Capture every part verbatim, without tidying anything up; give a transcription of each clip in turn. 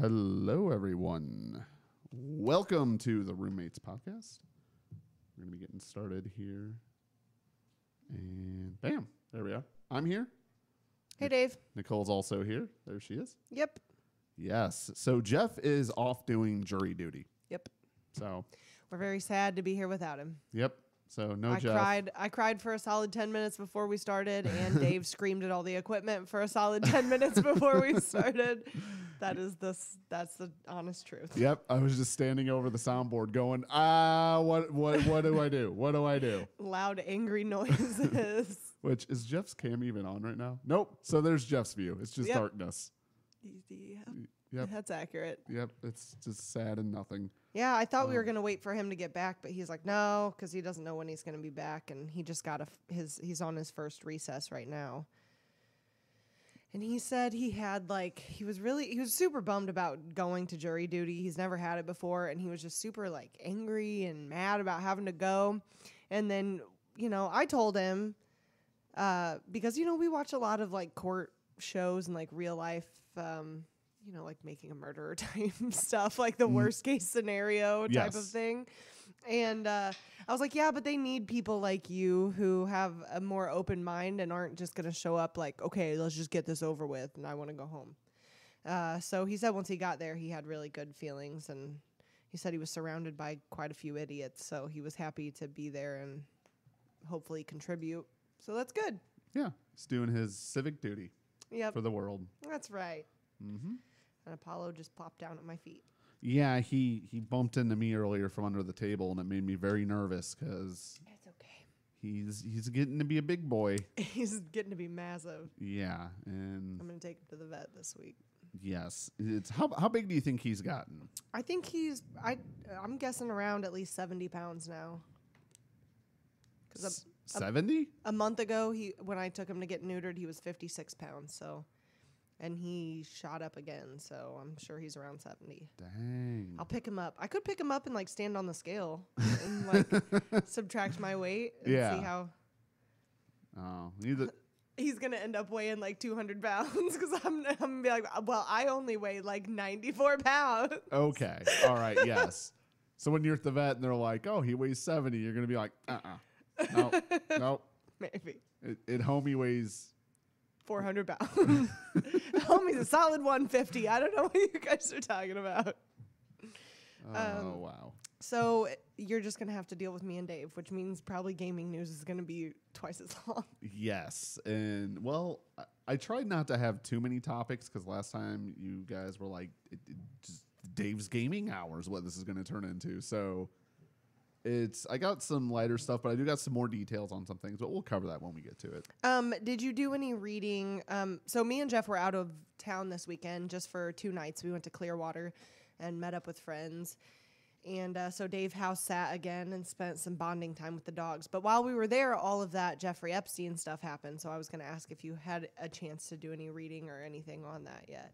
Hello, everyone. Welcome to the Roommates Podcast. We're going to be getting started here. And bam, there we are. I'm here. Hey, Nic- Dave. Nicole's also here. There she is. Yep. Yes. So Jeff is off doing jury duty. Yep. So we're very sad to be here without him. Yep. So no I Jeff. Cried, I cried for a solid ten minutes before we started, and Dave screamed at all the equipment for a solid ten minutes before we started. That is the, that's the honest truth. Yep. I was just standing over the soundboard going, ah, what what, what do I do? What do I do? Loud, angry noises. Which, is Jeff's cam even on right now? Nope. So there's Jeff's view. It's just yep. darkness. Yep. Yep. That's accurate. Yep. It's just sad and nothing. Yeah, I thought um, we were going to wait for him to get back, but he's like, no, because he doesn't know when he's going to be back, and he just got a f- his. He's on his first recess right now. And he said he had, like, he was really, he was super bummed about going to jury duty. He's never had it before, and he was just super, like, angry and mad about having to go. And then, you know, I told him, uh, because, you know, we watch a lot of, like, court shows and, like, real life, um, you know, like Making a Murderer type stuff, like the worst case scenario type yes. of thing. And uh, I was like, yeah, but they need people like you who have a more open mind and aren't just going to show up like, okay, let's just get this over with and I want to go home. Uh, so he said once he got there, he had really good feelings, and he said he was surrounded by quite a few idiots. So he was happy to be there and hopefully contribute. So that's good. Yeah. He's doing his civic duty yep. for the world. That's right. Mm-hmm. And Apollo just popped down at my feet. Yeah, he, he bumped into me earlier from under the table, and it made me very nervous because it's okay. He's he's getting to be a big boy. He's getting to be massive. Yeah, and I'm gonna take him to the vet this week. Yes, it's how how big do you think he's gotten? I think he's I I'm guessing around at least seventy pounds now. Because seventy a, a month ago he when I took him to get neutered, he was fifty-six pounds. So. And he shot up again, so I'm sure he's around seventy. Dang. I'll pick him up. I could pick him up and, like, stand on the scale and, like, subtract my weight and yeah. see how. Oh, either. He's going to end up weighing, like, two hundred pounds because I'm, I'm going to be like, well, I only weigh, like, ninety-four pounds. Okay. All right. Yes. So when you're at the vet and they're like, oh, he weighs seventy, you're going to be like, uh-uh. No. Nope, nope. Maybe. At home, he weighs four hundred pounds. Homie's a solid one fifty. I don't know what you guys are talking about. Oh, um, wow. So you're just going to have to deal with me and Dave, which means probably gaming news is going to be twice as long. Yes. And, well, I, I tried not to have too many topics because last time you guys were like, it, it just Dave's gaming hour is what this is going to turn into. So it's I got some lighter stuff, but I do got some more details on some things, but we'll cover that when we get to it. Um, did you do any reading? Um, so me and Jeff were out of town this weekend just for two nights. We went to Clearwater and met up with friends. And uh, so Dave House sat again and spent some bonding time with the dogs. But while we were there, all of that Jeffrey Epstein stuff happened. So I was going to ask if you had a chance to do any reading or anything on that yet.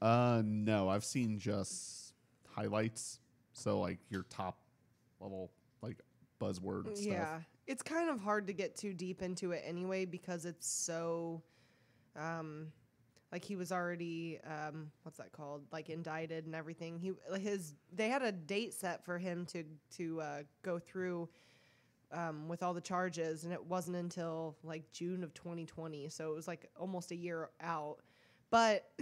Uh, no, I've seen just highlights. So like your top level, like, buzzword stuff. Yeah. It's kind of hard to get too deep into it anyway because it's so, um, like, he was already, um, what's that called? Like, indicted and everything. He his They had a date set for him to, to uh, go through um, with all the charges, and it wasn't until, like, June of twenty twenty. So it was, like, almost a year out. But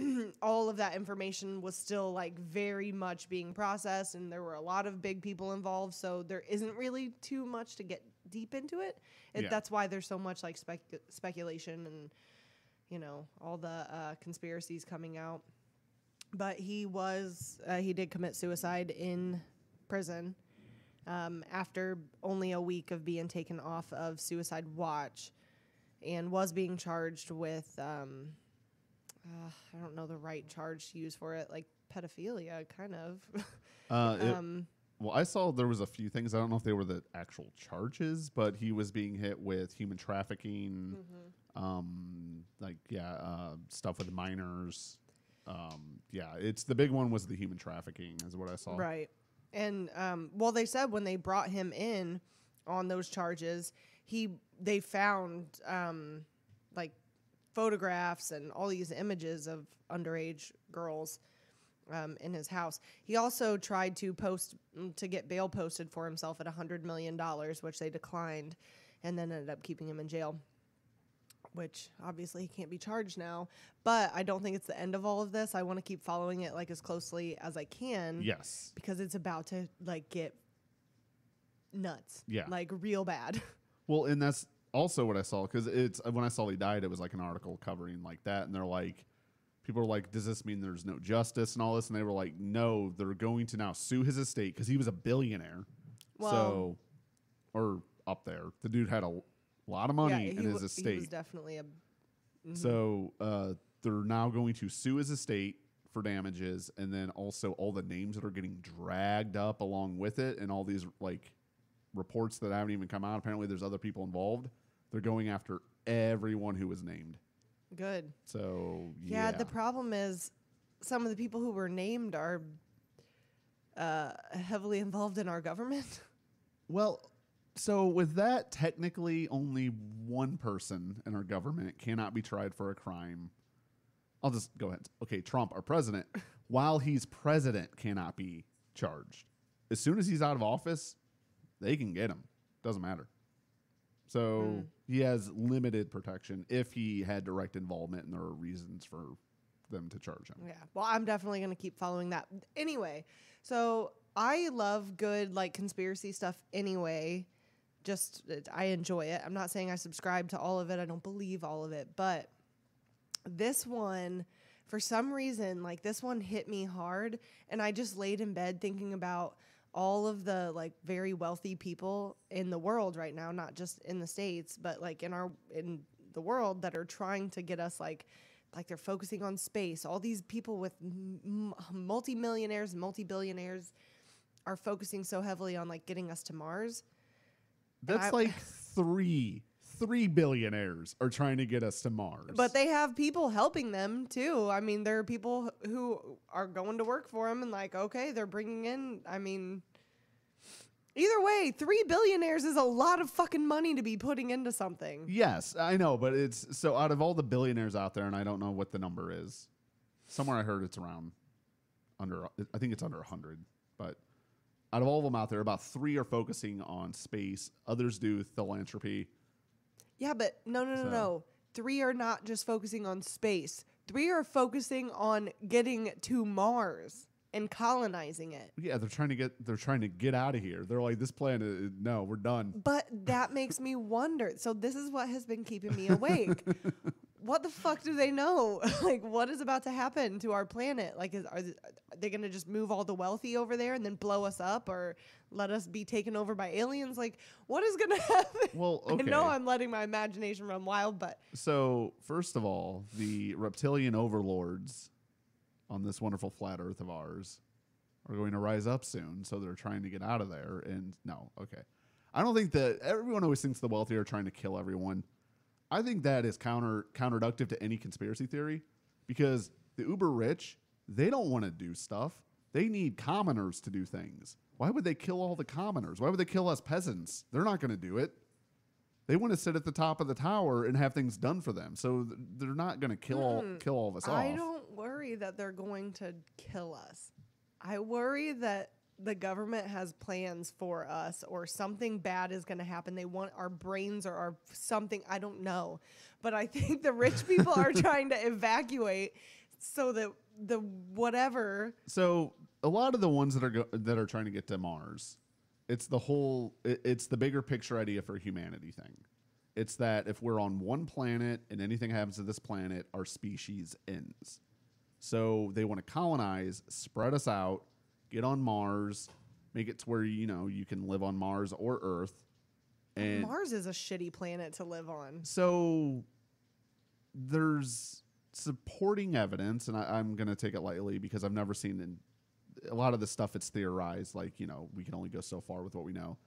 all of that information was still, like, very much being processed, and there were a lot of big people involved, so there isn't really too much to get deep into it. it yeah. That's why there's so much, like, spec- speculation and, you know, all the uh, conspiracies coming out. But he was, uh, he did commit suicide in prison um, after only a week of being taken off of Suicide Watch, and was being charged with Um, Uh, I don't know the right charge to use for it, like pedophilia, kind of. uh, um, it, well, I saw there was a few things. I don't know if they were the actual charges, but he was being hit with human trafficking, mm-hmm. um, like, yeah, uh, stuff with minors. Um, yeah, it's the big one was the human trafficking is what I saw. Right. And, um, well, they said when they brought him in on those charges, he they found, um, like, photographs and all these images of underage girls um, in his house. He also tried to post to get bail posted for himself at one hundred million dollars, which they declined, and then ended up keeping him in jail, which obviously he can't be charged now. But I don't think it's the end of all of this. I want to keep following it like as closely as I can. Yes. Because it's about to like get nuts. Yeah. Like real bad. Well, and that's also what I saw, because it's when I saw he died, it was like an article covering like that, and they're like, people are like, does this mean there's no justice and all this? And they were like, no, they're going to now sue his estate because he was a billionaire. Well, so, or up there, the dude had a lot of money yeah, in his estate. He was definitely a. Mm-hmm. So uh, they're now going to sue his estate for damages, and then also all the names that are getting dragged up along with it, and all these like reports that haven't even come out. Apparently, there's other people involved. They're going after everyone who was named. Good. So yeah, yeah, the problem is some of the people who were named are uh, heavily involved in our government. Well, so with that, technically only one person in our government cannot be tried for a crime. I'll just go ahead. Okay, Trump, our president, while he's president, cannot be charged. As soon as he's out of office, they can get him. Doesn't matter. So mm. he has limited protection if he had direct involvement and there are reasons for them to charge him. Yeah. Well, I'm definitely going to keep following that. Anyway, so I love good like conspiracy stuff anyway. Just it, I enjoy it. I'm not saying I subscribe to all of it. I don't believe all of it. But this one, for some reason, like this one hit me hard. And I just laid in bed thinking about all of the like very wealthy people in the world right now, not just in the States, but like in our, in the world, that are trying to get us like, like they're focusing on space. All these people with m multi-millionaires, multi-billionaires are focusing so heavily on like getting us to Mars. That's like three, three billionaires are trying to get us to Mars. But they have people helping them too. I mean, there are people who are going to work for them and like, okay, they're bringing in, I mean, either way, three billionaires is a lot of fucking money to be putting into something. Yes, I know, but it's, so out of all the billionaires out there, and I don't know what the number is, somewhere I heard it's around under, I think it's under one hundred, but out of all of them out there, about three are focusing on space. Others do philanthropy. Yeah, but no, no, no, so. no. Three are not just focusing on space. Three are focusing on getting to Mars and colonizing it. Yeah, they're trying to get they're trying to get out of here. They're like, this planet, no, we're done. But that makes me wonder. So this is what has been keeping me awake. What the fuck do they know? Like, what is about to happen to our planet? Like, is, are they going to just move all the wealthy over there and then blow us up, or let us be taken over by aliens? Like, what is going to happen? Well, okay. I know I'm letting my imagination run wild, but... So, first of all, the reptilian overlords on this wonderful flat earth of ours are going to rise up soon, so they're trying to get out of there, and... No, okay. I don't think that... Everyone always thinks the wealthy are trying to kill everyone. I think that is counter counterproductive to any conspiracy theory, because the uber rich, they don't want to do stuff. They need commoners to do things. Why would they kill all the commoners? Why would they kill us peasants? They're not going to do it. They want to sit at the top of the tower and have things done for them. So th they're not going to kill mm, all, kill all of us I off. I don't worry that they're going to kill us. I worry that the government has plans for us, or something bad is going to happen. They want our brains, or our something. I don't know. But I think the rich people are trying to evacuate so that the whatever. So a lot of the ones that are go that are trying to get to Mars, it's the whole, it, it's the bigger picture idea for humanity thing. It's that if we're on one planet and anything happens to this planet, our species ends. So they want to colonize, spread us out, get on Mars, make it to where, you know, you can live on Mars or Earth. And Mars is a shitty planet to live on. So there's supporting evidence, and I, I'm going to take it lightly because I've never seen in a lot of the stuff it's theorized, like, you know, we can only go so far with what we know.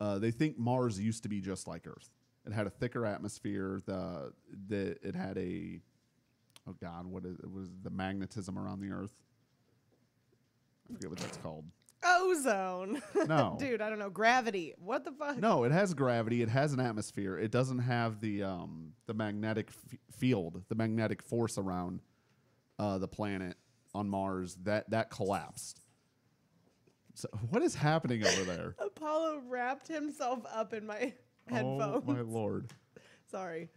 Uh, they think Mars used to be just like Earth. It had a thicker atmosphere. The, the it had a, oh God, what is, it was the magnetism around the Earth. I forget what that's called. Ozone. No. Dude, I don't know. Gravity. What the fuck? No, it has gravity. It has an atmosphere. It doesn't have the um, the magnetic f field, the magnetic force around uh, the planet. on Mars that that collapsed. So what is happening over there? Apollo wrapped himself up in my headphones. Oh my Lord. Sorry.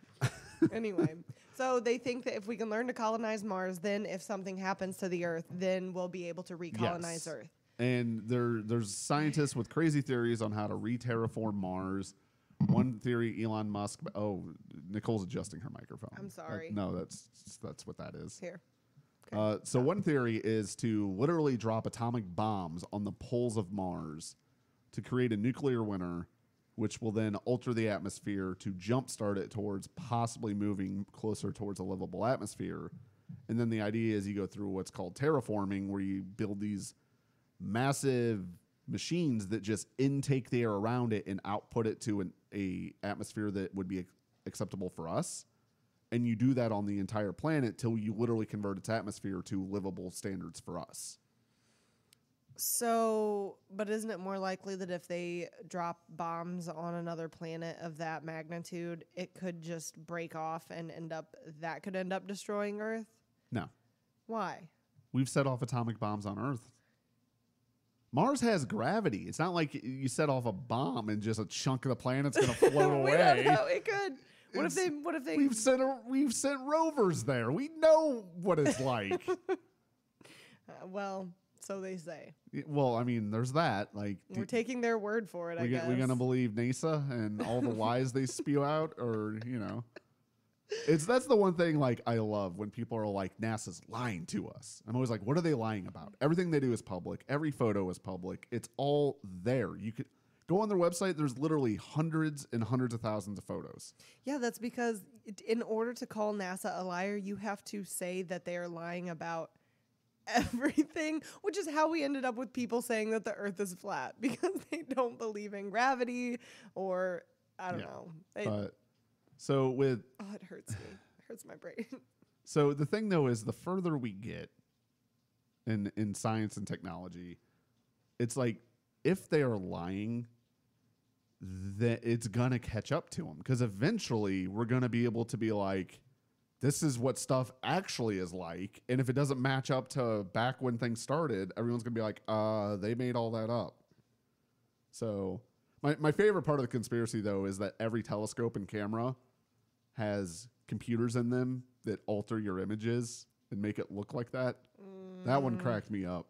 Anyway, so they think that if we can learn to colonize Mars, then if something happens to the Earth, then we'll be able to recolonize yes. Earth. And there, there's scientists with crazy theories on how to re-terraform Mars. One theory, Elon Musk. Oh, Nicole's adjusting her microphone. I'm sorry. That, no, that's that's what that is. Here. Okay. Uh, so yeah. One theory is to literally drop atomic bombs on the poles of Mars to create a nuclear winter, which will then alter the atmosphere to jumpstart it towards possibly moving closer towards a livable atmosphere. And then the idea is you go through what's called terraforming, where you build these massive machines that just intake the air around it and output it to an a atmosphere that would be ac acceptable for us. And you do that on the entire planet till you literally convert its atmosphere to livable standards for us. So, but isn't it more likely that if they drop bombs on another planet of that magnitude, it could just break off and end up, that could end up destroying Earth? No. Why? We've set off atomic bombs on Earth. Mars has gravity. It's not like you set off a bomb and just a chunk of the planet's going to float away. We don't know. It could. What it's, if they? What if they? We've sent a, we've sent rovers there. We know what it's like. uh, well, so they say. Well, I mean, there's that. Like we're taking their word for it. I guess we're going to believe NASA and all the lies they spew out, or you know, it's that's the one thing like I love when people are like NASA's lying to us. I'm always like, what are they lying about? Everything they do is public. Every photo is public. It's all there. You could go on their website. There's literally hundreds and hundreds of thousands of photos. Yeah, that's because it, in order to call NASA a liar, you have to say that they are lying about everything, which is how we ended up with people saying that the Earth is flat because they don't believe in gravity or I don't yeah, know. They, but So with oh, it hurts me. It hurts my brain. So the thing though is the further we get in in science and technology, it's like if they are lying, that it's gonna catch up to them because eventually we're gonna be able to be like, this is what stuff actually is like, and if it doesn't match up to back when things started, everyone's gonna be like, uh, they made all that up. So my my favorite part of the conspiracy though is that every telescope and camera has computers in them that alter your images and make it look like that. Mm. That one cracked me up.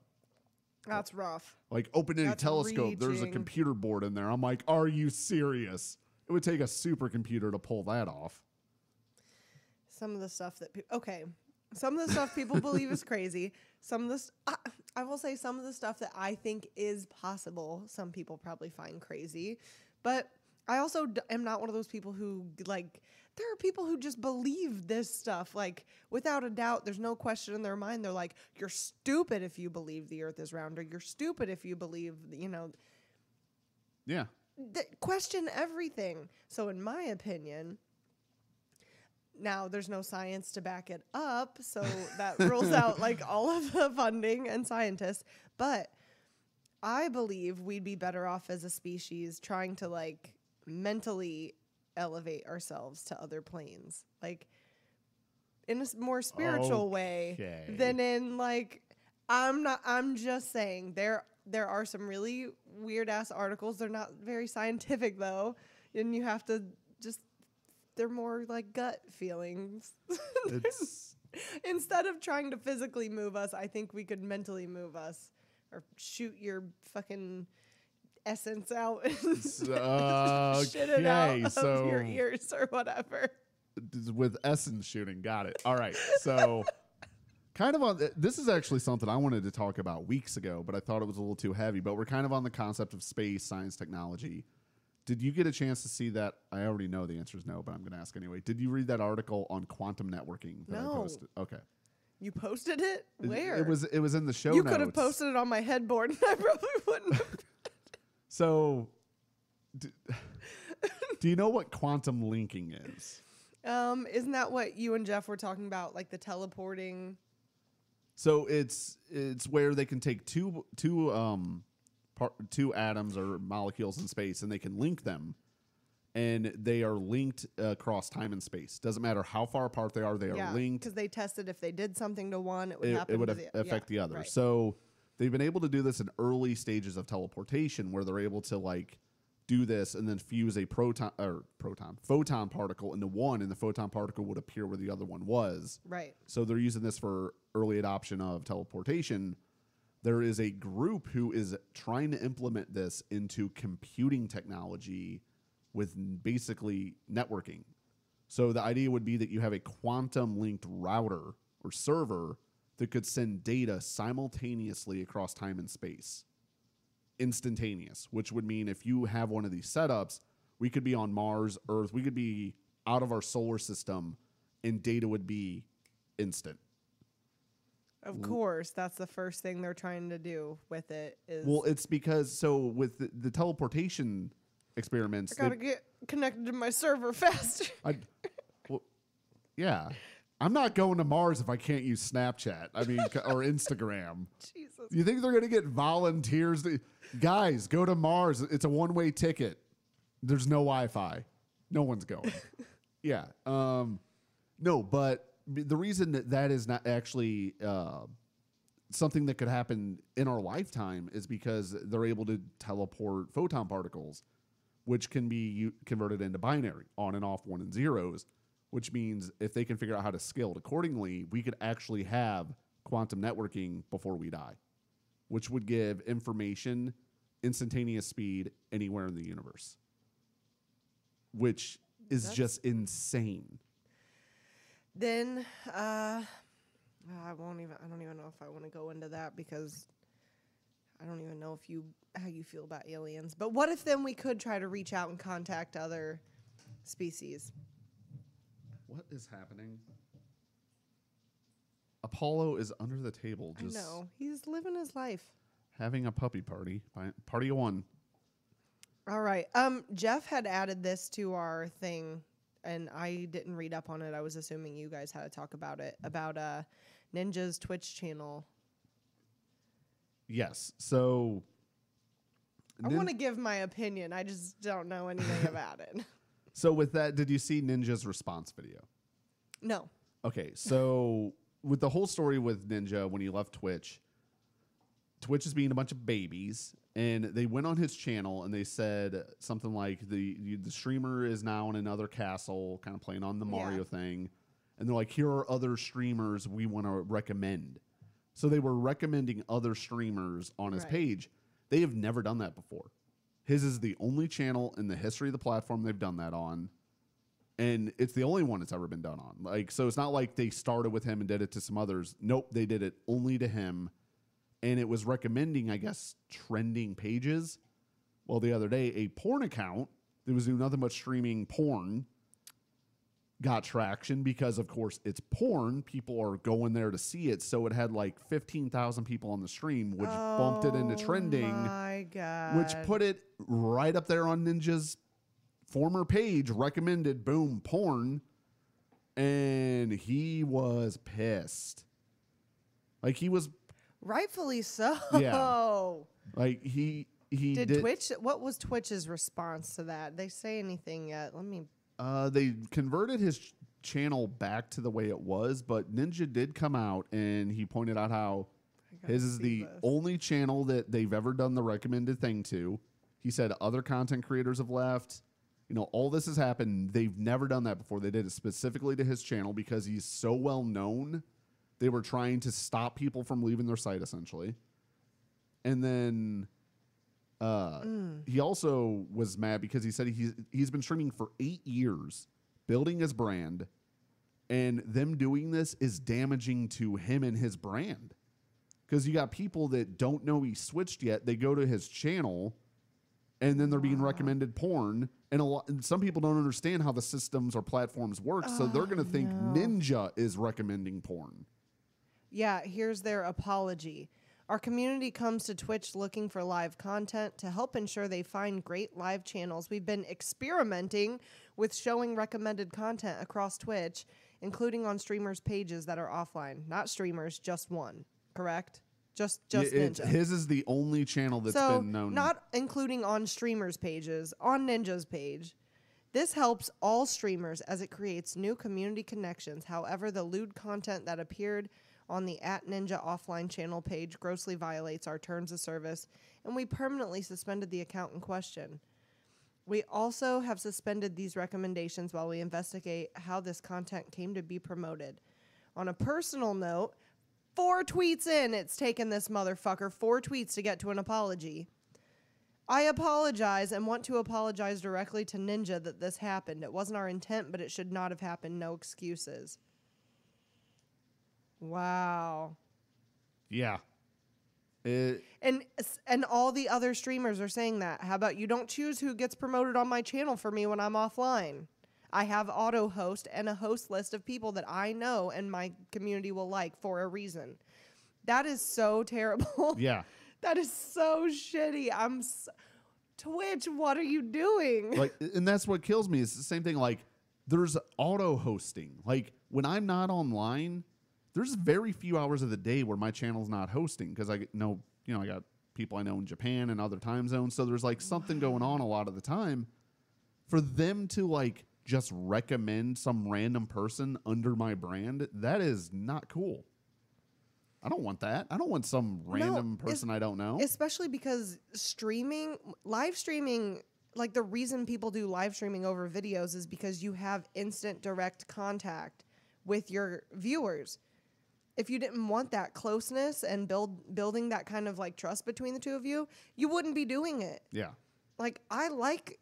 That's rough. Like open any telescope, reaching. There's a computer board in there. I'm like, are you serious? It would take a supercomputer to pull that off. Some of the stuff that people, okay. Some of the stuff people believe is crazy. Some of this, uh, I will say some of the stuff that I think is possible, some people probably find crazy, but I also d am not one of those people who like, there are people who just believe this stuff. Like without a doubt, there's no question in their mind. They're like, you're stupid if you believe the Earth is round, or you're stupid if you believe, you know, yeah, th question everything. So in my opinion, now there's no science to back it up. So that rules out like all of the funding and scientists, but I believe we'd be better off as a species trying to like mentally elevate ourselves to other planes, like in a more spiritual okay. way than in like, I'm not, I'm just saying there, there are some really weird ass articles. They're not very scientific though. And you have to just, they're more like gut feelings. It's Instead of trying to physically move us, I think we could mentally move us or shoot your fucking essence out and uh, shit it okay, out of so your ears or whatever. With essence shooting, got it. All right, so kind of on th this is actually something I wanted to talk about weeks ago, but I thought it was a little too heavy. But we're kind of on the concept of space, science, technology. Did you get a chance to see that? I already know the answer is no, but I'm going to ask anyway. Did you read that article on quantum networking that no. I posted? Okay. You posted it? Where? It, it was it was in the show you notes. You could have posted it on my headboard and I probably wouldn't have. So, do, do you know what quantum linking is? Um, isn't that what you and Jeff were talking about, like the teleporting? So it's it's where they can take two two um, par two atoms or molecules in space, and they can link them, and they are linked across time and space. Doesn't matter how far apart they are, they are yeah, linked. Because they tested if they did something to one, it would, it, happen it would to the, affect yeah, the other. Right. So they've been able to do this in early stages of teleportation where they're able to like do this and then fuse a proton or proton photon particle into one, and the photon particle would appear where the other one was. Right. So they're using this for early adoption of teleportation. There is a group who is trying to implement this into computing technology with basically networking. So the idea would be that you have a quantum linked router or server that could send data simultaneously across time and space. Instantaneous, which would mean if you have one of these setups, we could be on Mars, Earth, we could be out of our solar system, and data would be instant. Of course, that's the first thing they're trying to do with it. Is well, it's because, so with the, the teleportation experiments... I gotta they, get connected to my server fast. I, well, yeah. I'm not going to Mars if I can't use Snapchat. I mean, or Instagram. Jesus. You think they're going to get volunteers? To, guys, go to Mars. It's a one-way ticket. There's no Wi-Fi. No one's going. yeah. Um, no, but... The reason that that is not actually uh, something that could happen in our lifetime is because they're able to teleport photon particles, which can be u- converted into binary, on and off, one and zeros, which means if they can figure out how to scale it accordingly, we could actually have quantum networking before we die, which would give information instantaneous speed anywhere in the universe, which is That's- just insane. Then, uh, I won't even, I don't even know if I want to go into that because I don't even know if you, how you feel about aliens. But what if then we could try to reach out and contact other species? What is happening? Apollo is under the table. Just I know. He's living his life. Having a puppy party. Party of one. All right. Um, Jeff had added this to our thing. And I didn't read up on it. I was assuming you guys had to talk about it, about uh, Ninja's Twitch channel. Yes. So I nin- want to give my opinion. I just don't know anything about it. So with that, did you see Ninja's response video? No. Okay. So with the whole story with Ninja, when he left Twitch, Twitch is being a bunch of babies. And they went on his channel and they said something like the the streamer is now in another castle, kind of playing on the Mario yeah. thing. And they're like, here are other streamers we want to recommend. So they were recommending other streamers on his right. page. They have never done that before. His is the only channel in the history of the platform they've done that on. And it's the only one it's ever been done on. Like, so it's not like they started with him and did it to some others. Nope, they did it only to him. And it was recommending, I guess, trending pages. Well, the other day, a porn account that was doing nothing but streaming porn got traction because, of course, it's porn. People are going there to see it. So it had like fifteen thousand people on the stream, which oh bumped it into trending. My God. Which put it right up there on Ninja's former page, recommended, boom, porn. And he was pissed. Like, he was... Rightfully so. Yeah. Like he he did, did Twitch. What was Twitch's response to that? Did they say anything yet? Let me. Uh, they converted his ch- channel back to the way it was, but Ninja did come out and he pointed out how his is the this. only channel that they've ever done the recommended thing to. He said other content creators have left. You know, all this has happened. They've never done that before. They did it specifically to his channel because he's so well known. They were trying to stop people from leaving their site, essentially. And then uh, mm. he also was mad because he said he's, he's been streaming for eight years, building his brand, and them doing this is damaging to him and his brand. Because you got people that don't know he switched yet. They go to his channel, and then they're wow. being recommended porn. And, a lo- and some people don't understand how the systems or platforms work, oh, so they're going to think no. Ninja is recommending porn. Yeah, here's their apology. Our community comes to Twitch looking for live content. To help ensure they find great live channels, we've been experimenting with showing recommended content across Twitch, including on streamers' pages that are offline. Not streamers, just one, correct? Just, just yeah, Ninja. His is the only channel that's so been known. Not including on streamers' pages, on Ninja's page. This helps all streamers as it creates new community connections. However, the lewd content that appeared on the at Ninja offline channel page grossly violates our terms of service, and we permanently suspended the account in question. We also have suspended these recommendations while we investigate how this content came to be promoted. On a personal note, four tweets in, it's taken this motherfucker four tweets to get to an apology. I apologize and want to apologize directly to Ninja that this happened. It wasn't our intent, but it should not have happened. No excuses. Wow. Yeah. It, and and all the other streamers are saying that. How about you don't choose who gets promoted on my channel for me when I'm offline? I have auto host and a host list of people that I know and my community will like for a reason. That is so terrible. Yeah. That is so shitty. I'm so, Twitch, what are you doing? Like, and that's what kills me. It's the same thing. Like, there's auto hosting. Like, when I'm not online, there's very few hours of the day where my channel's not hosting because I know, you know, I got people I know in Japan and other time zones. So there's like something going on a lot of the time. For them to like just recommend some random person under my brand, that is not cool. I don't want that. I don't want some random no, person I don't know. Especially because streaming, live streaming, like the reason people do live streaming over videos is because you have instant direct contact with your viewers. If you didn't want that closeness and build building that kind of like trust between the two of you, you wouldn't be doing it. Yeah. Like, I like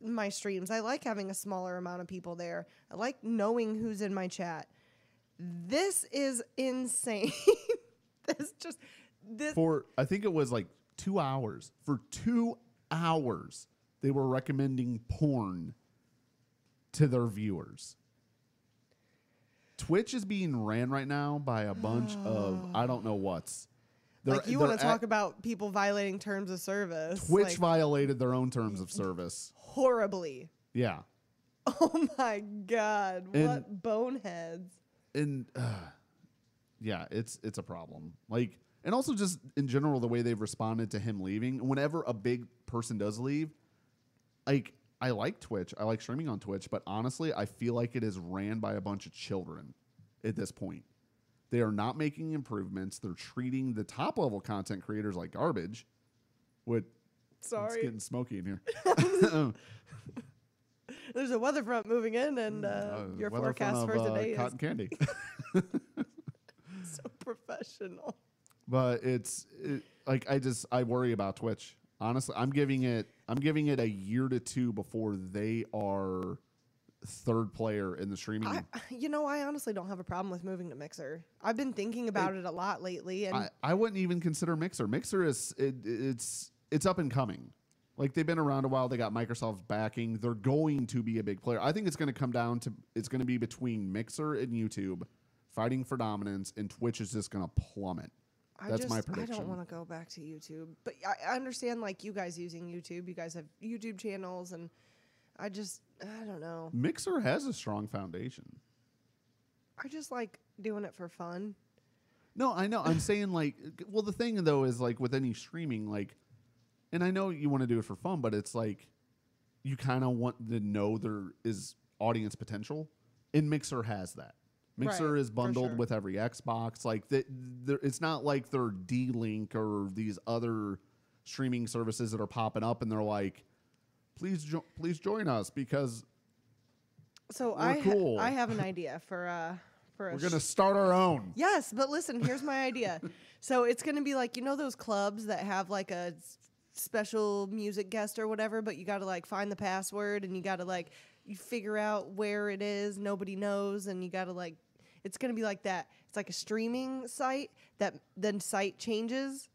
my streams. I like having a smaller amount of people there. I like knowing who's in my chat. This is insane. This just this for I think it was like two hours. For two hours, they were recommending porn to their viewers. Twitch is being ran right now by a bunch oh. of I don't know what's. They're, like, you want to talk about people violating terms of service. Twitch like, violated their own terms of service. Horribly. Yeah. Oh my God. And, what boneheads. And uh, yeah, it's it's a problem. Like, and also just in general, the way they've responded to him leaving. Whenever a big person does leave, like, I like Twitch. I like streaming on Twitch, but honestly, I feel like it is ran by a bunch of children at this point. They are not making improvements. They're treating the top-level content creators like garbage. With, Sorry. It's getting smoky in here. There's a weather front moving in, and uh, uh, your forecast for today uh, is... cotton candy. So professional. But it's... It, like, I just... I worry about Twitch. Honestly, I'm giving it... I'm giving it a year to two before they are third player in the streaming. I, you know, I honestly don't have a problem with moving to Mixer. I've been thinking about it, it a lot lately. And I, I wouldn't even consider Mixer. Mixer is it, it's it's up and coming. Like, they've been around a while. They got Microsoft's backing. They're going to be a big player. I think it's going to come down to it's going to be between Mixer and YouTube fighting for dominance, and Twitch is just going to plummet. That's just my prediction. I don't want to go back to YouTube. But I understand, like, you guys using YouTube. You guys have YouTube channels, and I just, I don't know. Mixer has a strong foundation. I just like doing it for fun. No, I know. I'm saying, like, well, the thing, though, is, like, with any streaming, like, and I know you want to do it for fun, but it's, like, you kind of want to know there is audience potential, and Mixer has that. Mixer right, is bundled sure. with every Xbox. Like, they, it's not like they're D-Link or these other streaming services that are popping up, and they're like, "Please, jo please join us because." So we're I, cool. ha I have an idea for uh for a we're gonna start our own. Yes, but listen, here's my idea. So it's gonna be like, you know those clubs that have like a special music guest or whatever, but you gotta like find the password and you gotta like you figure out where it is. Nobody knows, and you gotta like. It's going to be like that. It's like a streaming site that then site changes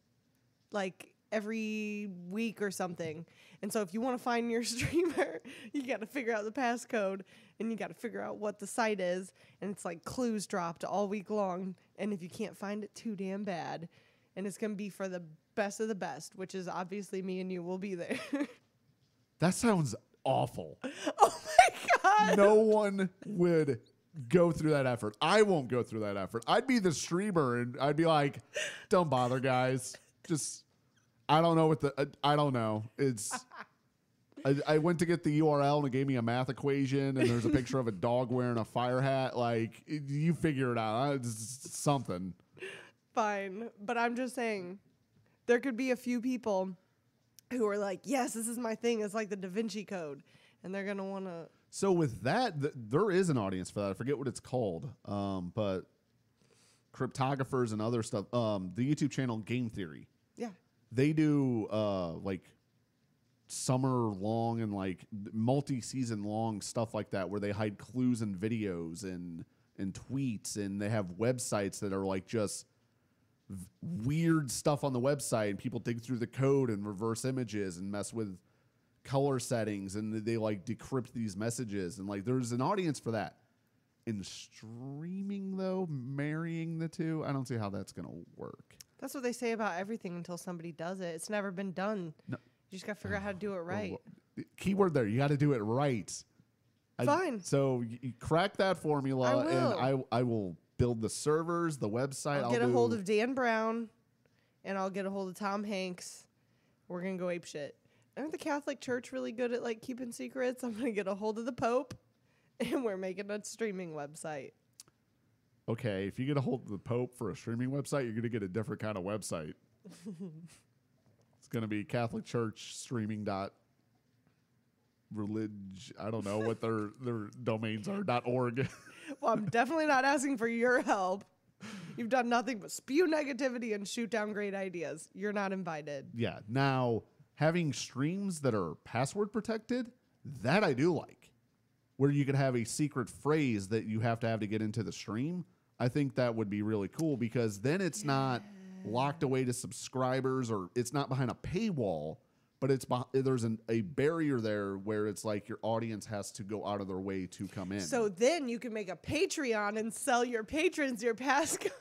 like every week or something. And so if you want to find your streamer, you got to figure out the passcode, and you got to figure out what the site is. And it's like clues dropped all week long. And if you can't find it, too damn bad. And it's going to be for the best of the best, which is obviously me and you will be there. That sounds awful. Oh, my God. No one would go through that effort. I won't go through that effort. I'd be the streamer, and I'd be like, "Don't bother, guys. Just I don't know what the uh, I don't know. It's I, I went to get the U R L and it gave me a math equation, and there's a picture of a dog wearing a fire hat. Like, it, you figure it out. It's something. Fine. But I'm just saying, there could be a few people who are like, yes, this is my thing. It's like the Da Vinci Code. And they're going to want to. So with that, th there is an audience for that. I forget what it's called. Um, but cryptographers and other stuff. Um, the YouTube channel Game Theory. Yeah. They do uh, like summer long and like multi-season long stuff like that, where they hide clues and videos and and tweets, and they have websites that are like just v weird stuff on the website, and people dig through the code and reverse images and mess with color settings, and they like decrypt these messages, and like there's an audience for that. In streaming though, marrying the two, I don't see how that's gonna work. That's what they say about everything until somebody does it. It's never been done. No. You just got to figure out how to do it right. Keyword there. You got to do it right. Fine. I, so you crack that formula, I and I, I will build the servers, the website. I'll, I'll get a hold of Dan Brown, and I'll get a hold of Tom Hanks. We're going to go ape shit. Aren't the Catholic Church really good at like keeping secrets? I'm going to get a hold of the Pope, and we're making a streaming website. Okay, if you get a hold of the Pope for a streaming website, you're going to get a different kind of website. It's going to be Catholic Church streaming dot relig. I don't know what their their domains are. Dot org. Well, I'm definitely not asking for your help. You've done nothing but spew negativity and shoot down great ideas. You're not invited. Yeah. Now, having streams that are password protected, that I do like, where you could have a secret phrase that you have to have to get into the stream. I think that would be really cool, because then it's yeah. not locked away to subscribers, or it's not behind a paywall, but it's behind, there's an, a barrier there where it's like your audience has to go out of their way to come in. So then you can make a Patreon and sell your patrons your passcode.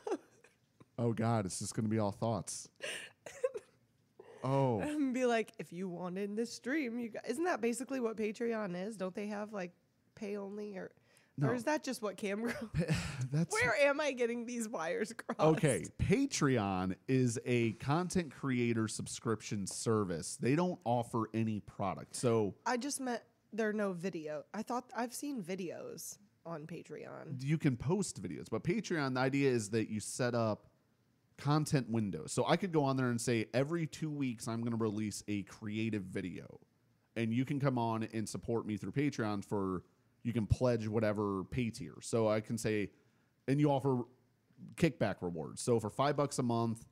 Oh God, it's just going to be all thoughts. Oh. And be like, if you want in this stream, you got, isn't that basically what Patreon is? Don't they have like pay only, or? No. Or is that just what Camgro? That's where am I getting these wires crossed? Okay, Patreon is a content creator subscription service. They don't offer any product. So I just meant there are no video. I thought I've seen videos on Patreon. You can post videos, but Patreon, the idea is that you set up content windows. So I could go on there and say every two weeks I'm going to release a creative video, and you can come on and support me through Patreon for. You can pledge whatever pay tier. So I can say, and you offer kickback rewards. So for five bucks a month,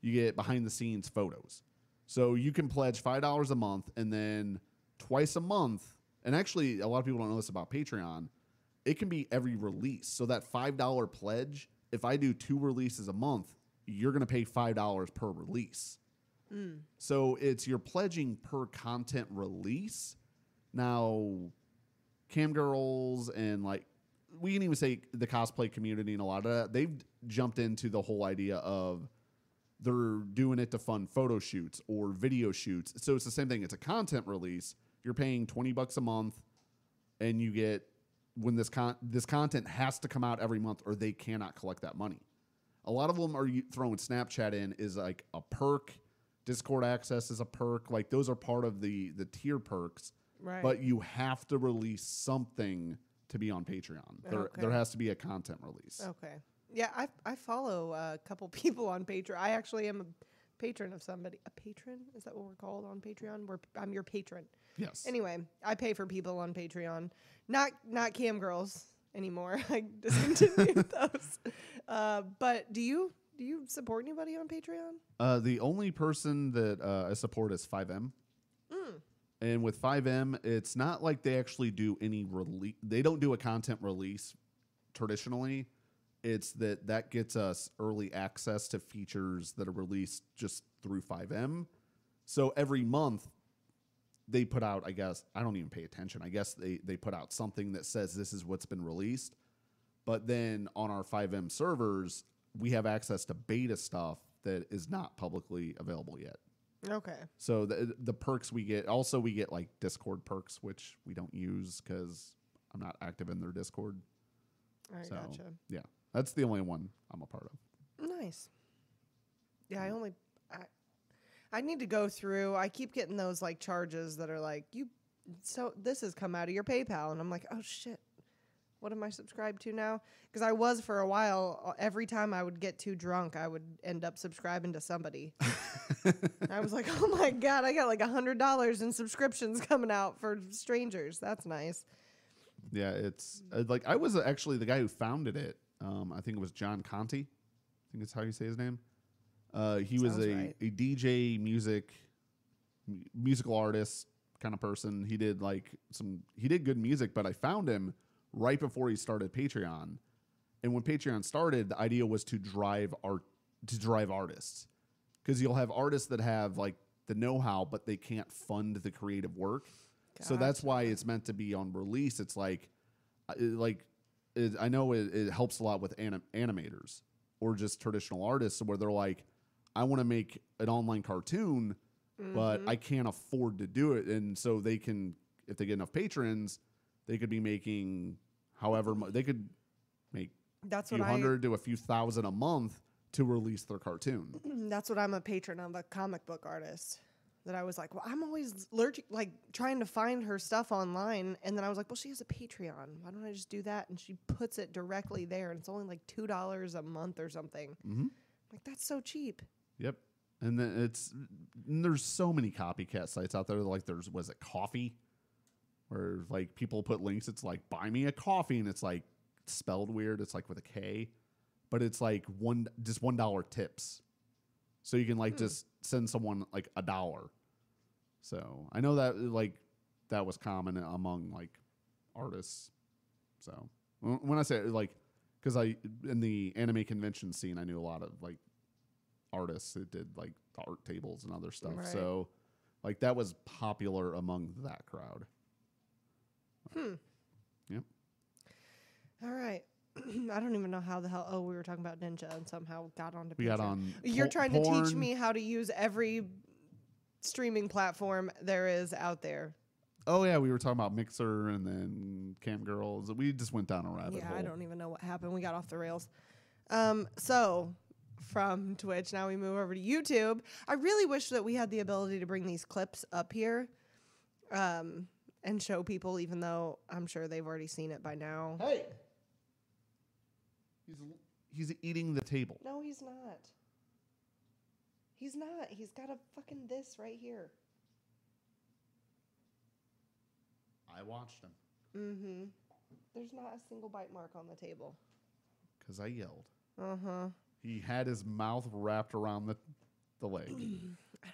you get behind the scenes photos. So you can pledge five dollars a month, and then twice a month. And actually, a lot of people don't know this about Patreon. It can be every release. So that five dollar pledge, if I do two releases a month, you're going to pay five dollars per release. Mm. So it's you're pledging per content release. Now, Cam girls and like we can even say the cosplay community and a lot of that, they've jumped into the whole idea of they're doing it to fund photo shoots or video shoots. So it's the same thing. It's a content release. You're paying twenty bucks a month, and you get when this con this content has to come out every month, or they cannot collect that money. A lot of them are throwing Snapchat in is like a perk. Discord access is a perk. Like those are part of the the tier perks. Right. But you have to release something to be on Patreon. There, okay. there has to be a content release. Okay. Yeah, I I follow a couple people on Patreon. I actually am a patron of somebody. A patron? Is that what we're called on Patreon? We're, I'm your patron. Yes. Anyway, I pay for people on Patreon. Not not cam girls anymore. I discontinued those. Uh, but do you do you support anybody on Patreon? Uh, the only person that uh, I support is five M. Mm. And with five M, it's not like they actually do any release. They don't do a content release traditionally. It's that that gets us early access to features that are released just through five M. So every month they put out, I guess, I don't even pay attention. I guess they, they put out something that says this is what's been released. But then on our five M servers, we have access to beta stuff that is not publicly available yet. Okay. So the the perks we get, also we get like Discord perks, which we don't use because I'm not active in their Discord. I so, gotcha. Yeah, that's the only one I'm a part of. Nice. Yeah, I only I I need to go through. I keep getting those like charges that are like you so this has come out of your PayPal. And I'm like, oh, shit. What am I subscribed to now? Because I was for a while. Every time I would get too drunk, I would end up subscribing to somebody. I was like, oh, my God, I got like one hundred dollars in subscriptions coming out for strangers. That's nice. Yeah, it's like I was actually the guy who founded it. Um, I think it was John Conti. I think that's how you say his name. Uh, he Sounds was a, right. a D J, music, musical artist kind of person. He did like some, he did good music, but I found him right before he started Patreon. And when Patreon started, the idea was to drive art, to drive artists. Because you'll have artists that have like the know-how, but they can't fund the creative work. Gotcha. So that's why it's meant to be on release. It's like, it, like it, I know it, it helps a lot with anim animators or just traditional artists where they're like, I want to make an online cartoon, mm-hmm. but I can't afford to do it. And so they can, if they get enough patrons, they could be making however much they could make that's a few what hundred I, to a few thousand a month to release their cartoon. That's what I'm a patron of a comic book artist that I was like, well, I'm always allergic, like trying to find her stuff online. And then I was like, well, she has a Patreon. Why don't I just do that? And she puts it directly there. And it's only like two dollars a month or something. Mm-hmm. Like, that's so cheap. Yep. And then it's, and there's so many copycat sites out there. Like there's, was it Coffee? Where like people put links, it's like buy me a coffee, and it's like spelled weird. It's like with a K, but it's like one just one dollar tips, so you can like hmm. just send someone like a dollar. So I know that like that was common among like artists. So when I say like, because I in the anime convention scene, I knew a lot of like artists that did like art tables and other stuff. Right. So like that was popular among that crowd. Hmm. Yep. All right. I don't even know how the hell. Oh, we were talking about Ninja and somehow got onto. We Patreon. got on. You're trying porn. to teach me how to use every streaming platform there is out there. Oh yeah, we were talking about Mixer and then Camgirls. We just went down a rabbit yeah, hole. Yeah, I don't even know what happened. We got off the rails. Um. So from Twitch, now we move over to YouTube. I really wish that we had the ability to bring these clips up here. Um. And show people, even though I'm sure they've already seen it by now. Hey, he's he's eating the table. No, he's not. He's not. He's got a fucking this right here. I watched him. Mm-hmm. There's not a single bite mark on the table. Cause I yelled. Uh huh. He had his mouth wrapped around the the leg. I don't believe it.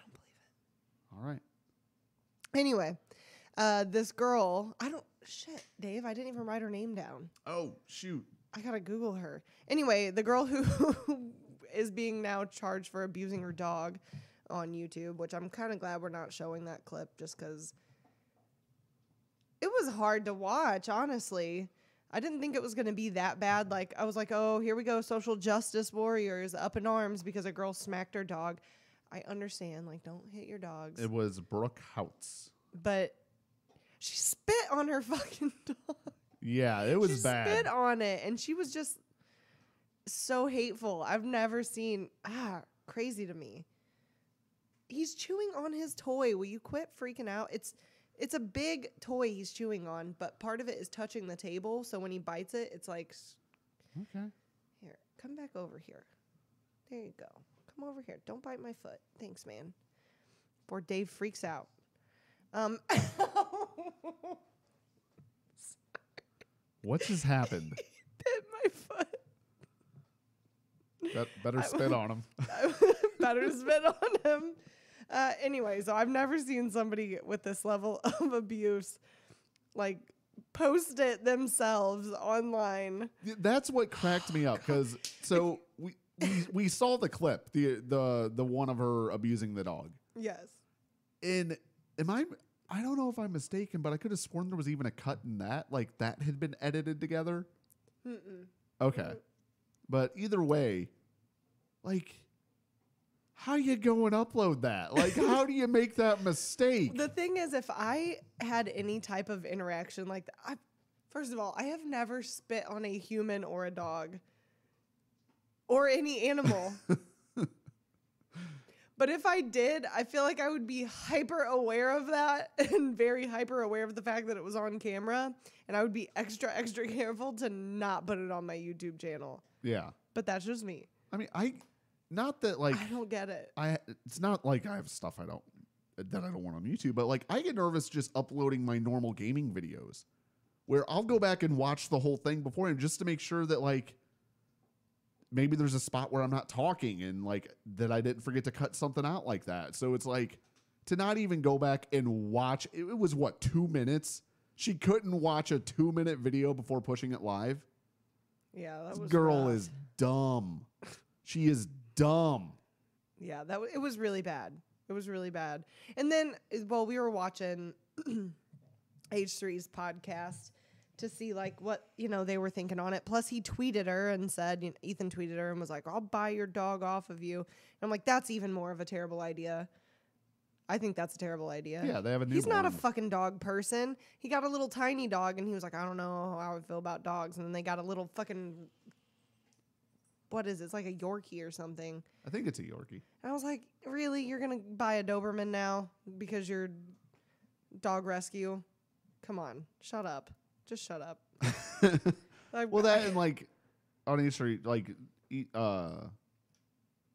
All right. Anyway. Uh, this girl, I don't, shit, Dave, I didn't even write her name down. Oh, shoot. I gotta Google her. Anyway, the girl who is being now charged for abusing her dog on YouTube, which I'm kind of glad we're not showing that clip just because it was hard to watch, honestly. I didn't think it was going to be that bad. Like, I was like, oh, here we go, social justice warriors up in arms because a girl smacked her dog. I understand, like, don't hit your dogs. It was Brooke Houts. But... she spit on her fucking dog. Yeah, it was she bad. She spit on it, and she was just so hateful. I've never seen... Ah, crazy to me. He's chewing on his toy. Will you quit freaking out? It's it's a big toy he's chewing on, but part of it is touching the table, so when he bites it, it's like... Okay. Here, come back over here. There you go. Come over here. Don't bite my foot. Thanks, man. Poor Dave freaks out. Um... What just happened? Bit my foot. That better spit on him. Better spit on him. Uh, anyway, so I've never seen somebody with this level of abuse, like post it themselves online. That's what cracked me up because so we, we we saw the clip, the the the one of her abusing the dog. Yes. And am I? I don't know if I'm mistaken, but I could have sworn there was even a cut in that. Like, that had been edited together. Mm-mm. Okay. Mm-mm. But either way, like, how you go and upload that? Like, how do you make that mistake? The thing is, if I had any type of interaction like that, I, first of all, I have never spit on a human or a dog or any animal. But if I did, I feel like I would be hyper aware of that and very hyper aware of the fact that it was on camera. And I would be extra, extra careful to not put it on my YouTube channel. Yeah. But that's just me. I mean, I, not that like. I don't get it. I It's not like I have stuff I don't, that I don't want on YouTube. But like I get nervous just uploading my normal gaming videos where I'll go back and watch the whole thing beforehand just to make sure that like. Maybe there's a spot where I'm not talking and like that I didn't forget to cut something out like that. So it's like to not even go back and watch. It was what, two minutes? She couldn't watch a two minute video before pushing it live. Yeah. That this was girl rough. Is dumb. She is dumb. Yeah. That w- it was really bad. It was really bad. And then while we were watching H three's podcast, to see like what, you know, they were thinking on it. Plus he tweeted her and said, you know, Ethan tweeted her and was like, I'll buy your dog off of you. And I'm like, that's even more of a terrible idea. I think that's a terrible idea. Yeah, they have a new He's not a fucking dog person. He got a little tiny dog and he was like, I don't know how I feel about dogs. And then they got a little fucking, what is it? It's like a Yorkie or something. I think it's a Yorkie. And I was like, really? You're going to buy a Doberman now because you're dog rescue? Come on, shut up. Just shut up. Like, well, that and like on East Street, like e- uh,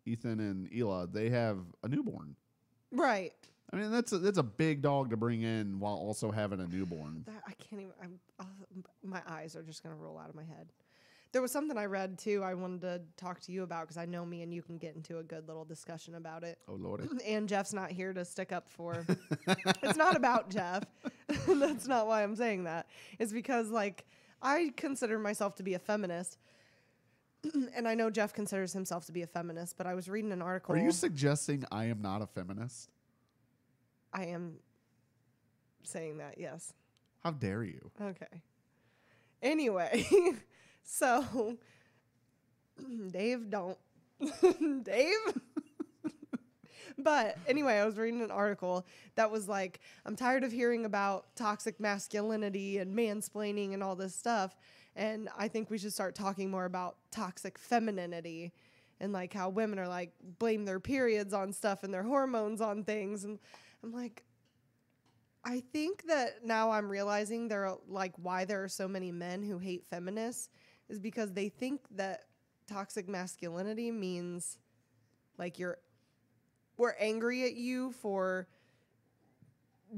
Ethan and Hila, they have a newborn, right? I mean, that's a, that's a big dog to bring in while also having a newborn. That, I can't even. I'm, uh, my eyes are just gonna roll out of my head. There was something I read too. I wanted to talk to you about because I know me and you can get into a good little discussion about it. Oh Lordy! And Jeff's not here to stick up for. It's not about Jeff. That's not why I'm saying that. It's because like I consider myself to be a feminist, and I know Jeff considers himself to be a feminist. But I was reading an article. Are you suggesting I am not a feminist? I am saying that, yes. How dare you? Okay. Anyway. So, Dave, don't. Dave? But anyway, I was reading an article that was like, I'm tired of hearing about toxic masculinity and mansplaining and all this stuff. And I think we should start talking more about toxic femininity and like how women are like blame their periods on stuff and their hormones on things. And I'm like, I think that now I'm realizing there are like why there are so many men who hate feminists. Is because they think that toxic masculinity means like you're we're angry at you for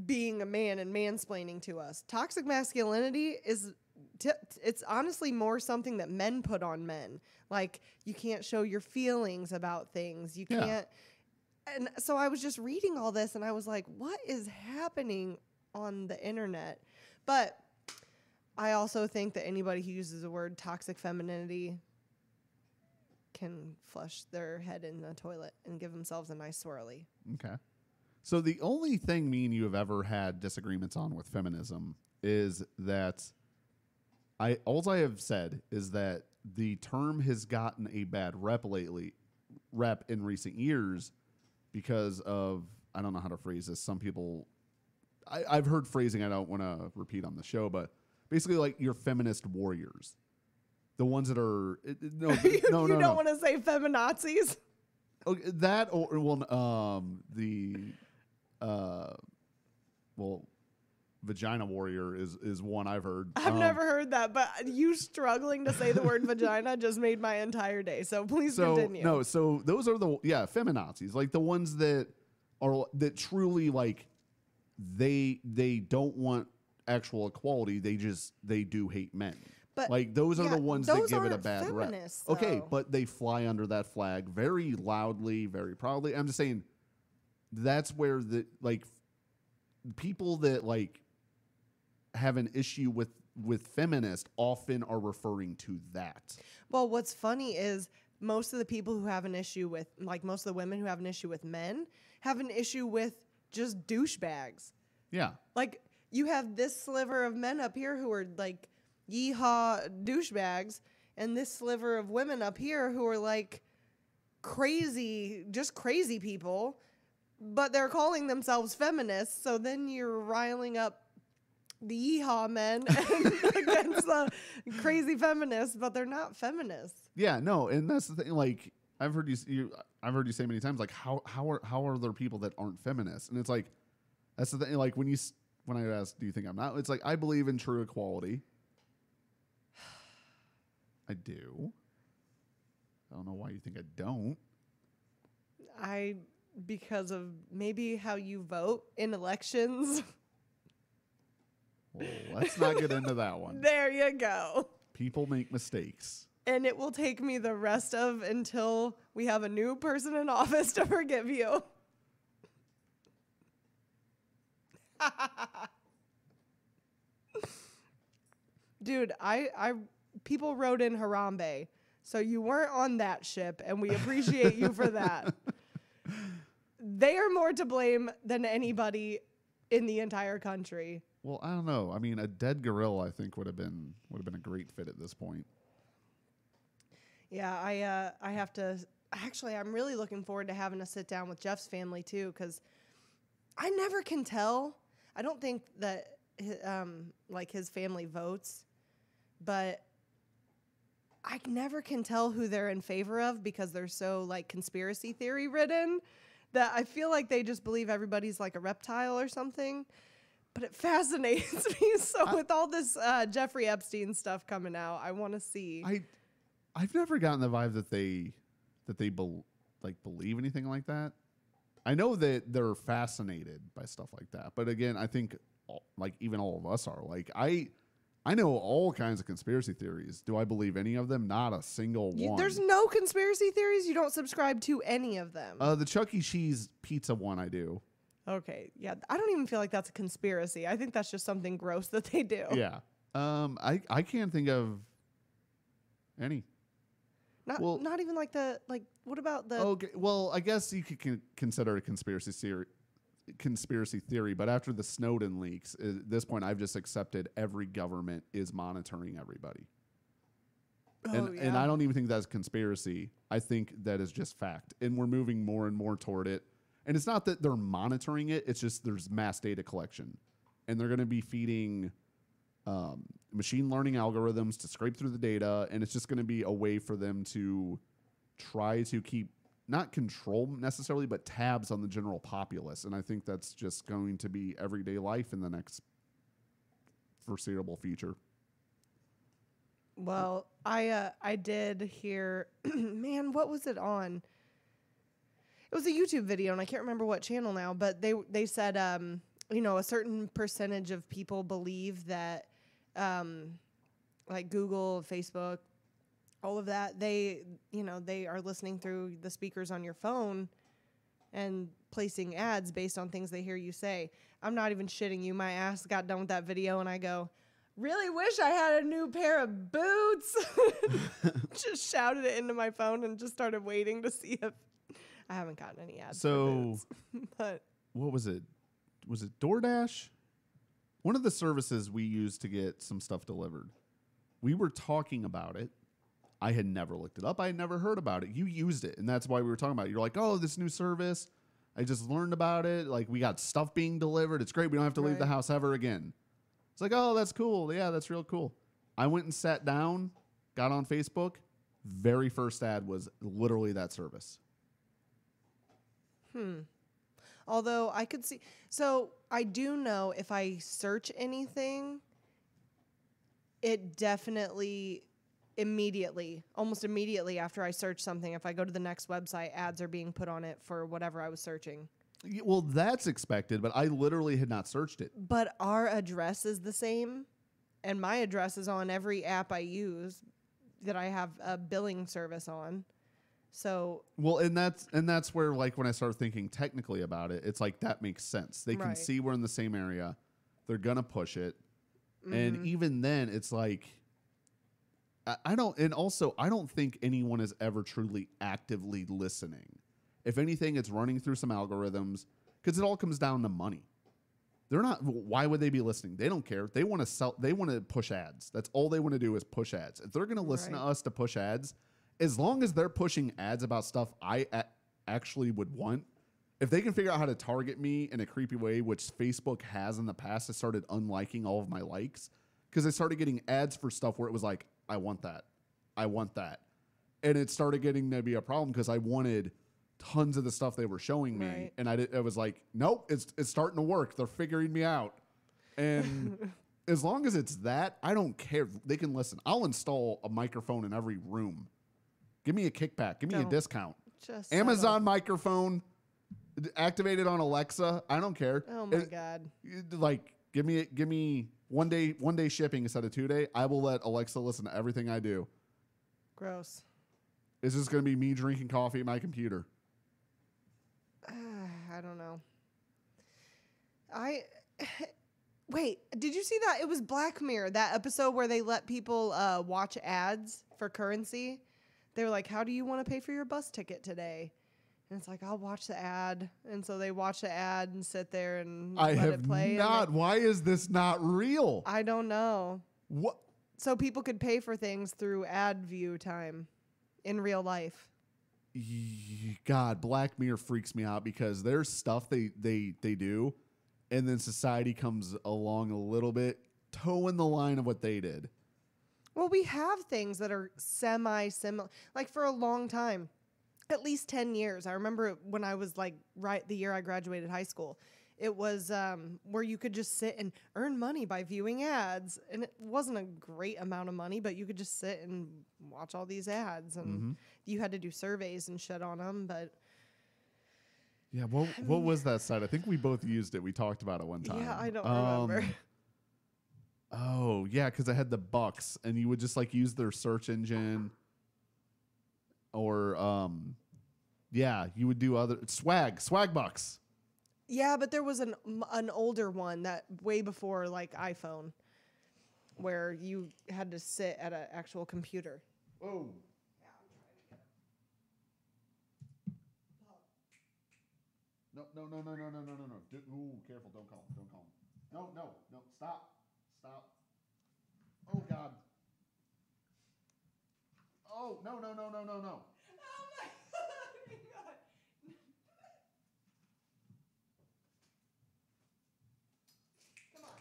being a man and mansplaining to us. Toxic masculinity is t- it's honestly more something that men put on men. Like you can't show your feelings about things. You yeah. can't. And so I was just reading all this and I was like, what is happening on the internet? But I also think that anybody who uses the word toxic femininity can flush their head in the toilet and give themselves a nice swirly. Okay. So the only thing me and you have ever had disagreements on with feminism is that I all I have said is that the term has gotten a bad rep lately, rep in recent years because of, I don't know how to phrase this. Some people, I, I've heard phrasing I don't want to repeat on the show, but basically, like your feminist warriors, the ones that are it, it, no, you, no, you no, don't no. want to say feminazis. Okay, that or well, um, the uh, well, vagina warrior is is one I've heard. I've um, never heard that, but you struggling to say the word vagina just made my entire day. So please so, continue. No, so those are the yeah feminazis, like the ones that are that truly like they they don't want. Actual equality, they just they do hate men, but like those yeah, are the ones that give it a bad rep. Okay, but they fly under that flag very loudly, very proudly. I'm just saying that's where the like people that like have an issue with with feminists often are referring to that. Well, what's funny is most of the people who have an issue with like most of the women who have an issue with men have an issue with just douchebags. Yeah, like. You have this sliver of men up here who are like yeehaw douchebags and this sliver of women up here who are like crazy, just crazy people, but they're calling themselves feminists. So then you're riling up the yeehaw men against the crazy feminists, but they're not feminists. Yeah, no. And that's the thing. Like, I've heard you, you I've heard you say many times, like, how how are how are there people that aren't feminists? And it's like, that's the thing. Like, when you when I ask, do you think I'm not? It's like, I believe in true equality. I do. I don't know why you think I don't. I because of maybe how you vote in elections. Well, let's not get into that one. There you go. People make mistakes. And it will take me the rest of until we have a new person in office to forgive you. Dude, I, I people wrote in Harambe, so you weren't on that ship, and we appreciate you for that. They are more to blame than anybody in the entire country. Well, I don't know. I mean, a dead gorilla, I think, would have been would have been a great fit at this point. Yeah, I uh, I have to. Actually, I'm really looking forward to having to sit down with Jeff's family too, because I never can tell. I don't think that um, like his family votes, but I never can tell who they're in favor of because they're so like conspiracy theory ridden that I feel like they just believe everybody's like a reptile or something. But it fascinates me. So I, with all this uh, Jeffrey Epstein stuff coming out, I want to see. I, I've never gotten the vibe that they, that they be, like believe anything like that. I know that they're fascinated by stuff like that. But again, I think all, like even all of us are. Like I, I know all kinds of conspiracy theories. Do I believe any of them? Not a single you, one. There's no conspiracy theories. You don't subscribe to any of them. Uh, the Chuck E. Cheese pizza one, I do. Okay, yeah. I don't even feel like that's a conspiracy. I think that's just something gross that they do. Yeah. Um, I, I can't think of any. Not well, not even like the, like, what about the... Okay, well, I guess you could consider a conspiracy theory, conspiracy theory, but after the Snowden leaks, at this point, I've just accepted every government is monitoring everybody. Oh, and, yeah. and I don't even think that's conspiracy. I think that is just fact. And we're moving more and more toward it. And it's not that they're monitoring it. It's just there's mass data collection. And they're going to be feeding um, machine learning algorithms to scrape through the data. And it's just going to be a way for them to try to keep, not control necessarily, but tabs on the general populace. And I think that's just going to be everyday life in the next foreseeable future. Well, I, uh, I did hear, man, what was it on? It was a YouTube video, and I can't remember what channel now, but they they said, um, you know, a certain percentage of people believe that, um, like Google, Facebook, all of that, they, you know, they are listening through the speakers on your phone and placing ads based on things they hear you say. I'm not even shitting you. My ass got done with that video, and I go, really wish I had a new pair of boots. Just shouted it into my phone and just started waiting to see if. I haven't gotten any ads. So, but what was it? Was it DoorDash? One of the services we used to get some stuff delivered. We were talking about it. I had never looked it up. I had never heard about it. You used it, and that's why we were talking about it. You're like, "Oh, this new service. I just learned about it. Like, we got stuff being delivered. It's great. We don't have to right. leave the house ever again." It's like, "Oh, that's cool. Yeah, that's real cool." I went and sat down, got on Facebook. Very first ad was literally that service. Hmm. Although I could see, so I do know if I search anything, it definitely immediately, almost immediately after I search something, if I go to the next website, ads are being put on it for whatever I was searching. Yeah, well, that's expected, but I literally had not searched it. But our address is the same, and my address is on every app I use that I have a billing service on. So well, and that's and that's where, like, when I start thinking technically about it, it's like that makes sense. They right. can see we're in the same area. They're gonna push it, mm-hmm. and even then, it's like I, I don't. And also, I don't think anyone is ever truly actively listening. If anything, it's running through some algorithms because it all comes down to money. They're not. Why would they be listening? They don't care. They want to sell. They want to push ads. That's all they want to do is push ads. If they're gonna listen right. to us to push ads. As long as they're pushing ads about stuff I a actually would want, if they can figure out how to target me in a creepy way, which Facebook has in the past, I started unliking all of my likes because I started getting ads for stuff where it was like, I want that. I want that. And it started getting to be a problem because I wanted tons of the stuff they were showing me. Right. And I, did, I was like, nope, it's, it's starting to work. They're figuring me out. And as long as it's that, I don't care. They can listen. I'll install a microphone in every room. Give me a kickback. Give me don't. a discount. Just Amazon microphone activated on Alexa. I don't care. Oh, my it, God. Like, give me give me one day, one day shipping instead of two day. I will let Alexa listen to everything I do. Gross. Is this going to be me drinking coffee at my computer? Uh, I don't know. I... Wait, did you see that? It was Black Mirror, that episode where they let people uh, watch ads for currency. They were like, how do you want to pay for your bus ticket today? And it's like, I'll watch the ad. And so they watch the ad and sit there and I let it play. I have not. They, why is this not real? I don't know. What? So people could pay for things through ad view time in real life. God, Black Mirror freaks me out because there's stuff they, they, they do. And then society comes along a little bit, toeing the line of what they did. Well, we have things that are semi-similar. Like for a long time, at least ten years. I remember when I was like right the year I graduated high school. It was um, where you could just sit and earn money by viewing ads. And it wasn't a great amount of money, but you could just sit and watch all these ads. And mm-hmm. you had to do surveys and shit on them, but... Yeah, what what was that site? I think we both used it. We talked about it one time. Yeah, I don't um, remember. Oh, yeah, because I had the bucks, and you would just like use their search engine, or um, yeah, you would do other swag swag bucks. Yeah, but there was an an older one that way before like iPhone, where you had to sit at an actual computer. Oh. No, no, no, no, no, no, no, no, no. Do, ooh, careful. Don't call him. Don't call him. No, no, no. Stop. Stop. Oh, God. Oh, no, no, no, no, no, no. Oh, my God. Come on.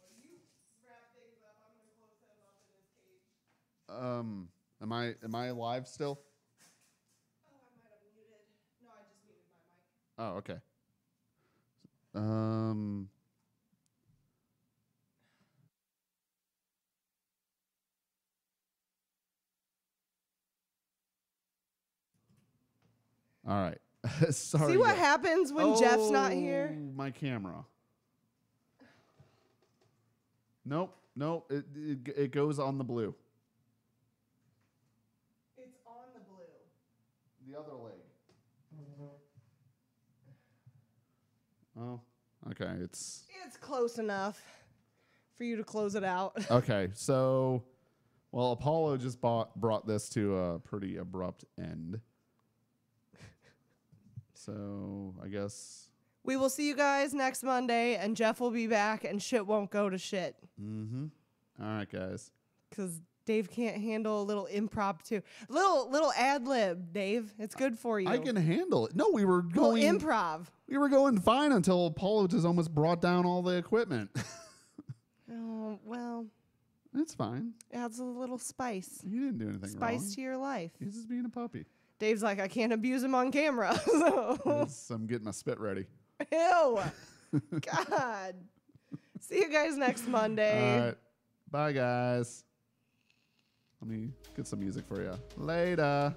Well, you wrap things up. I'm going to close them up in this cage. Um, am I, am I alive still? Oh, okay. Um, all right. Sorry. See what happens when oh, Jeff's not here? My camera. Nope. Nope. It, it, it goes on the blue. It's on the blue. The other leg. Oh, okay. It's it's close enough for you to close it out. Okay, so, well, Apollo just bought, brought this to a pretty abrupt end. So I guess we will see you guys next Monday, and Jeff will be back, and shit won't go to shit. Mm-hmm. All right, guys. Because Dave can't handle a little impromptu, little little ad lib. Dave, it's good for you. I can handle it. No, we were going well, improv. We were going fine until Apollo just almost brought down all the equipment. Oh well, it's fine. Adds a little spice. You didn't do anything spice wrong. Spice to your life. He's just being a puppy. Dave's like, I can't abuse him on camera. So yes, I'm getting my spit ready. Ew. God. See you guys next Monday. All right. Bye, guys. Let me get some music for you. Later.